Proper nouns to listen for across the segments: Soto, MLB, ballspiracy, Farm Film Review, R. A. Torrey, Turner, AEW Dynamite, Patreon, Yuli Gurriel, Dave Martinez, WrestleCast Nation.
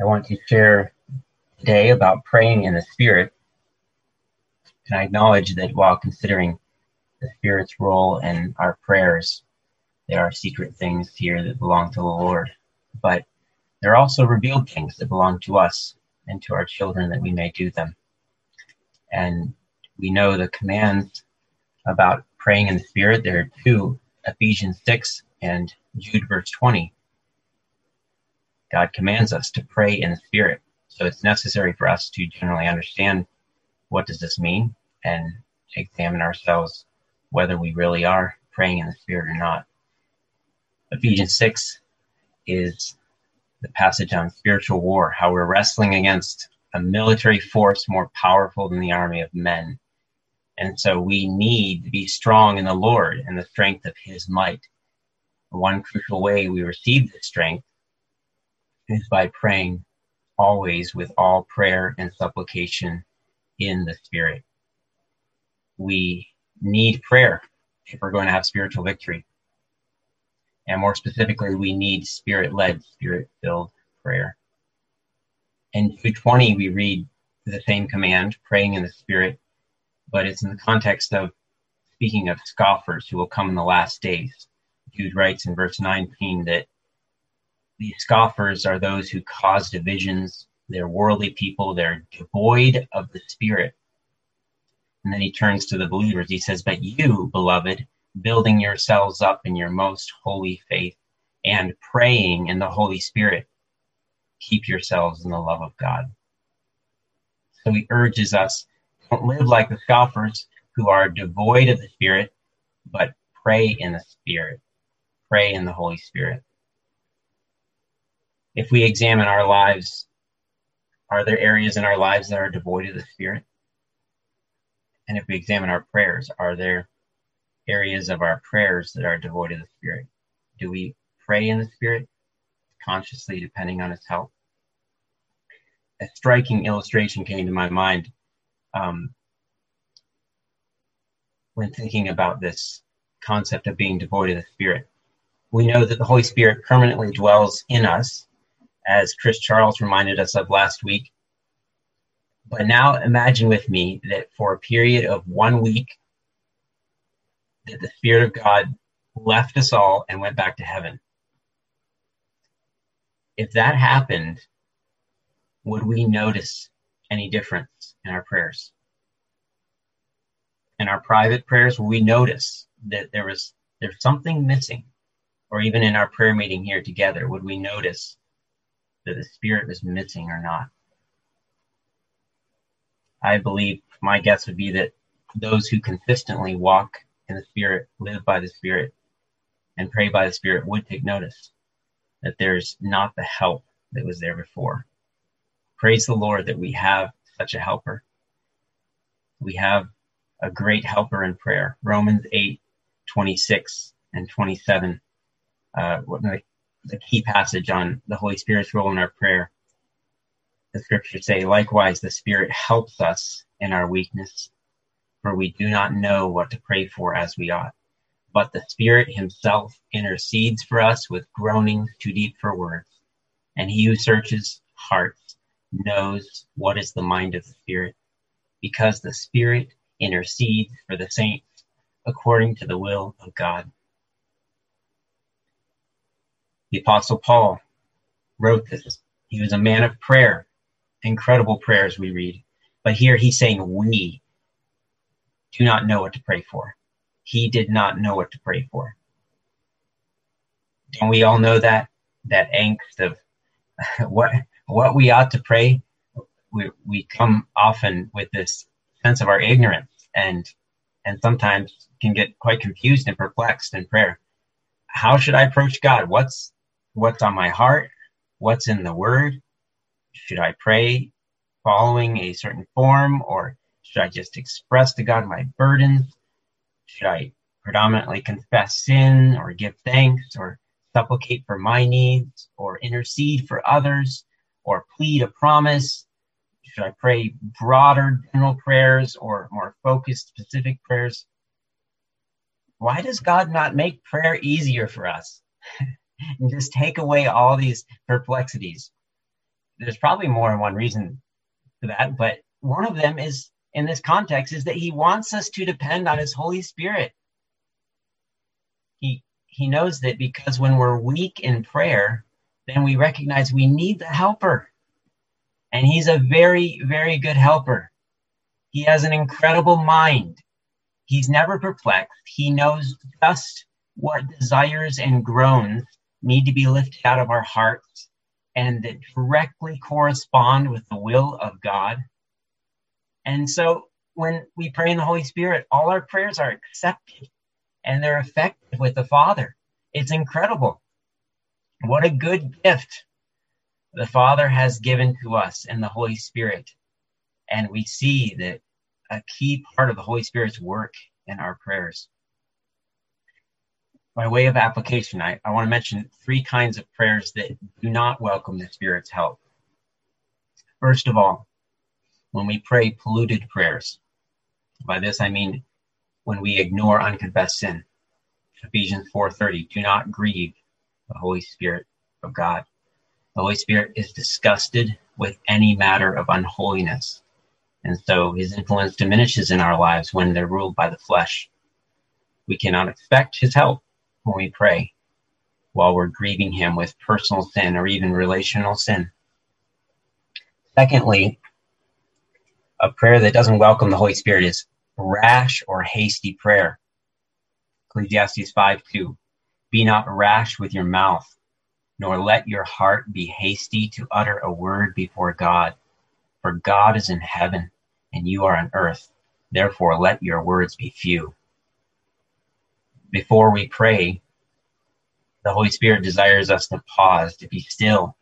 I want to share today about praying in the Spirit. And I acknowledge that while considering the Spirit's role in our prayers, there are secret things here that belong to the Lord, but there are also revealed things that belong to us and to our children that we may do them. And we know the commands about praying in the Spirit. There are two, Ephesians 6 and Jude verse 20. God commands us to pray in the Spirit. So it's necessary for us to generally understand what does this mean and examine ourselves whether we really are praying in the Spirit or not. Ephesians 6 is the passage on spiritual war, how we're wrestling against a military force more powerful than the army of men. And so we need to be strong in the Lord and the strength of His might. One crucial way we receive this strength is by praying always with all prayer and supplication in the Spirit. We need prayer if we're going to have spiritual victory. And more specifically, we need Spirit-led, Spirit-filled prayer. In 2:20, we read the same command, praying in the Spirit, but it's in the context of speaking of scoffers who will come in the last days. Jude writes in verse 19 that these scoffers are those who cause divisions. They're worldly people. They're devoid of the Spirit. And then he turns to the believers. He says, "But you, beloved, building yourselves up in your most holy faith and praying in the Holy Spirit, keep yourselves in the love of God." So he urges us, don't live like the scoffers who are devoid of the Spirit, but pray in the Spirit. Pray in the Holy Spirit. If we examine our lives, are there areas in our lives that are devoid of the Spirit? And if we examine our prayers, are there areas of our prayers that are devoid of the Spirit? Do we pray in the Spirit, consciously depending on His help? A striking illustration came to my mind when thinking about this concept of being devoid of the Spirit. We know that the Holy Spirit permanently dwells in us, as Chris Charles reminded us of last week. But now imagine with me that for a period of 1 week, that the Spirit of God left us all and went back to heaven. If that happened, would we notice any difference in our prayers? In our private prayers, will we notice that there's something missing? Or even in our prayer meeting here together, would we notice that the Spirit was missing or not? I believe, my guess would be that those who consistently walk in the Spirit, live by the Spirit, and pray by the Spirit would take notice that there's not the help that was there before. Praise the Lord that we have such a helper. We have a great helper in prayer. Romans 8:26 and 27, the key passage on the Holy Spirit's role in our prayer. The scriptures say, "Likewise, the Spirit helps us in our weakness, for we do not know what to pray for as we ought. But the Spirit Himself intercedes for us with groanings too deep for words. And He who searches hearts knows what is the mind of the Spirit, because the Spirit intercedes for the saints according to the will of God." The Apostle Paul wrote this. He was a man of prayer, incredible prayers we read. But here he's saying, we do not know what to pray for. He did not know what to pray for. And we all know that angst of what we ought to pray. We come often with this sense of our ignorance and sometimes can get quite confused and perplexed in prayer. How should I approach God? What's on my heart? What's in the Word? Should I pray following a certain form, or should I just express to God my burdens? Should I predominantly confess sin or give thanks or supplicate for my needs or intercede for others or plead a promise? Should I pray broader general prayers or more focused specific prayers? Why does God not make prayer easier for us and just take away all these perplexities? there's probably more than one reason for that, but one of them is, in this context, is that he wants us to depend on his Holy Spirit. He knows that because when we're weak in prayer, then we recognize we need the helper. And he's a very, very good helper. He has an incredible mind. He's never perplexed. He knows just what desires and groans need to be lifted out of our hearts and that directly correspond with the will of God. And so when we pray in the Holy Spirit, all our prayers are accepted and they're effective with the Father. It's incredible. What a good gift the Father has given to us in the Holy Spirit. And we see that a key part of the Holy Spirit's work in our prayers. By way of application, I want to mention three kinds of prayers that do not welcome the Spirit's help. First of all, when we pray polluted prayers. By this I mean when we ignore unconfessed sin. Ephesians 4:30, do not grieve the Holy Spirit of God. The Holy Spirit is disgusted with any matter of unholiness. And so his influence diminishes in our lives when they're ruled by the flesh. We cannot expect his help when we pray while we're grieving him with personal sin or even relational sin. Secondly, a prayer that doesn't welcome the Holy Spirit is rash or hasty prayer. Ecclesiastes 5:2. Be not rash with your mouth, nor let your heart be hasty to utter a word before God. For God is in heaven, and you are on earth. Therefore, let your words be few. Before we pray, the Holy Spirit desires us to pause, to be still,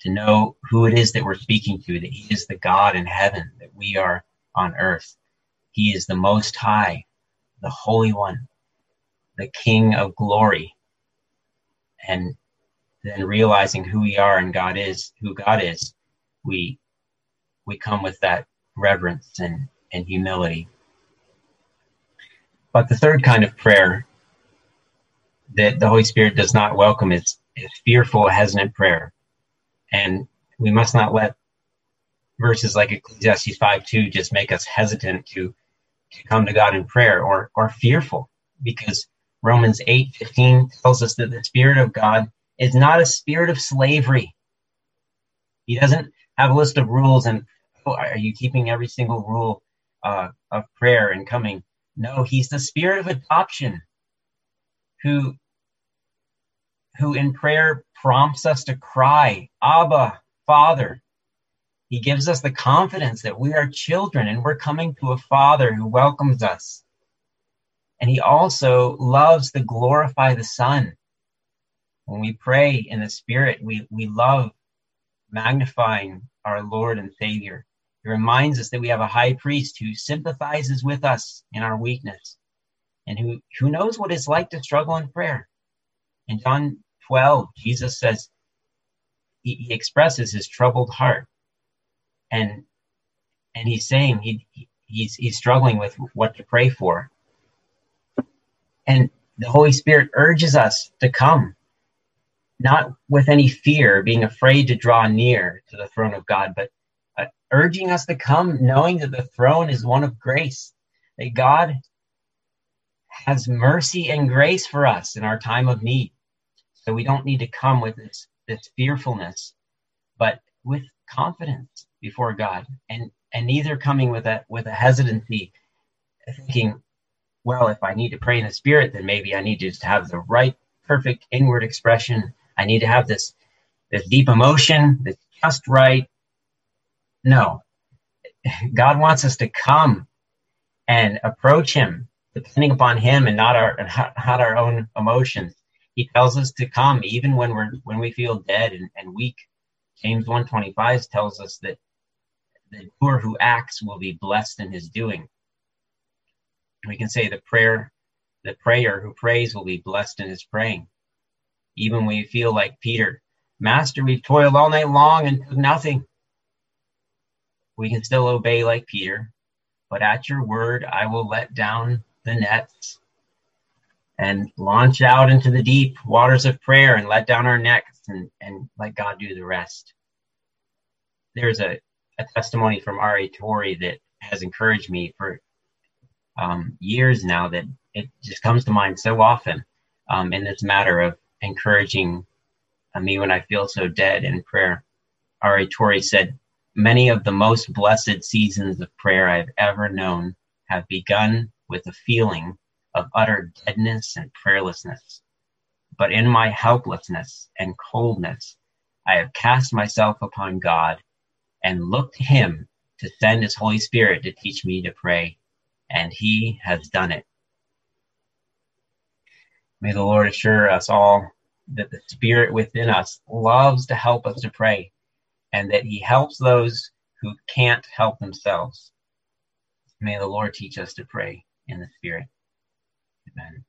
to know who it is that we're speaking to, that he is the God in heaven, that we are on earth. He is the Most High, the Holy One, the King of glory. And then realizing who we are and God is, who God is, we come with that reverence and humility. But the third kind of prayer that the Holy Spirit does not welcome is fearful, hesitant prayer. And we must not let verses like Ecclesiastes 5:2 just make us hesitant to come to God in prayer or fearful, because Romans 8:15 tells us that the Spirit of God is not a spirit of slavery. He doesn't have a list of rules and, oh, are you keeping every single rule of prayer and coming? No, he's the Spirit of adoption who in prayer prompts us to cry, Abba, Father. He gives us the confidence that we are children and we're coming to a Father who welcomes us. And he also loves to glorify the Son. When we pray in the Spirit, we love magnifying our Lord and Savior. It reminds us that we have a high priest who sympathizes with us in our weakness and who knows what it's like to struggle in prayer. In John 12, Jesus says, he expresses his troubled heart. And he's saying he's struggling with what to pray for. And the Holy Spirit urges us to come, not with any fear, being afraid to draw near to the throne of God, but urging us to come, knowing that the throne is one of grace, that God has mercy and grace for us in our time of need. So we don't need to come with this fearfulness, but with confidence before God, and neither coming with a hesitancy, thinking, well, if I need to pray in the Spirit, then maybe I need to just have the right, perfect inward expression. I need to have this deep emotion that's just right. No, God wants us to come and approach him, depending upon him and not our own emotions. He tells us to come even when we feel dead and weak. James 1:25 tells us that the doer who acts will be blessed in his doing. We can say the prayer who prays will be blessed in his praying. Even when you feel like Peter, Master, we've toiled all night long and took nothing. We can still obey like Peter, but at your word, I will let down the nets and launch out into the deep waters of prayer and let down our necks and let God do the rest. there's a testimony from R. A. Torrey that has encouraged me for years now, that it just comes to mind so often in this matter of encouraging me when I feel so dead in prayer. R. A. Torrey said, "Many of the most blessed seasons of prayer I've ever known have begun with a feeling of utter deadness and prayerlessness. But in my helplessness and coldness, I have cast myself upon God and looked to Him to send His Holy Spirit to teach me to pray, and He has done it." May the Lord assure us all that the Spirit within us loves to help us to pray, and that He helps those who can't help themselves. May the Lord teach us to pray in the Spirit. Amen.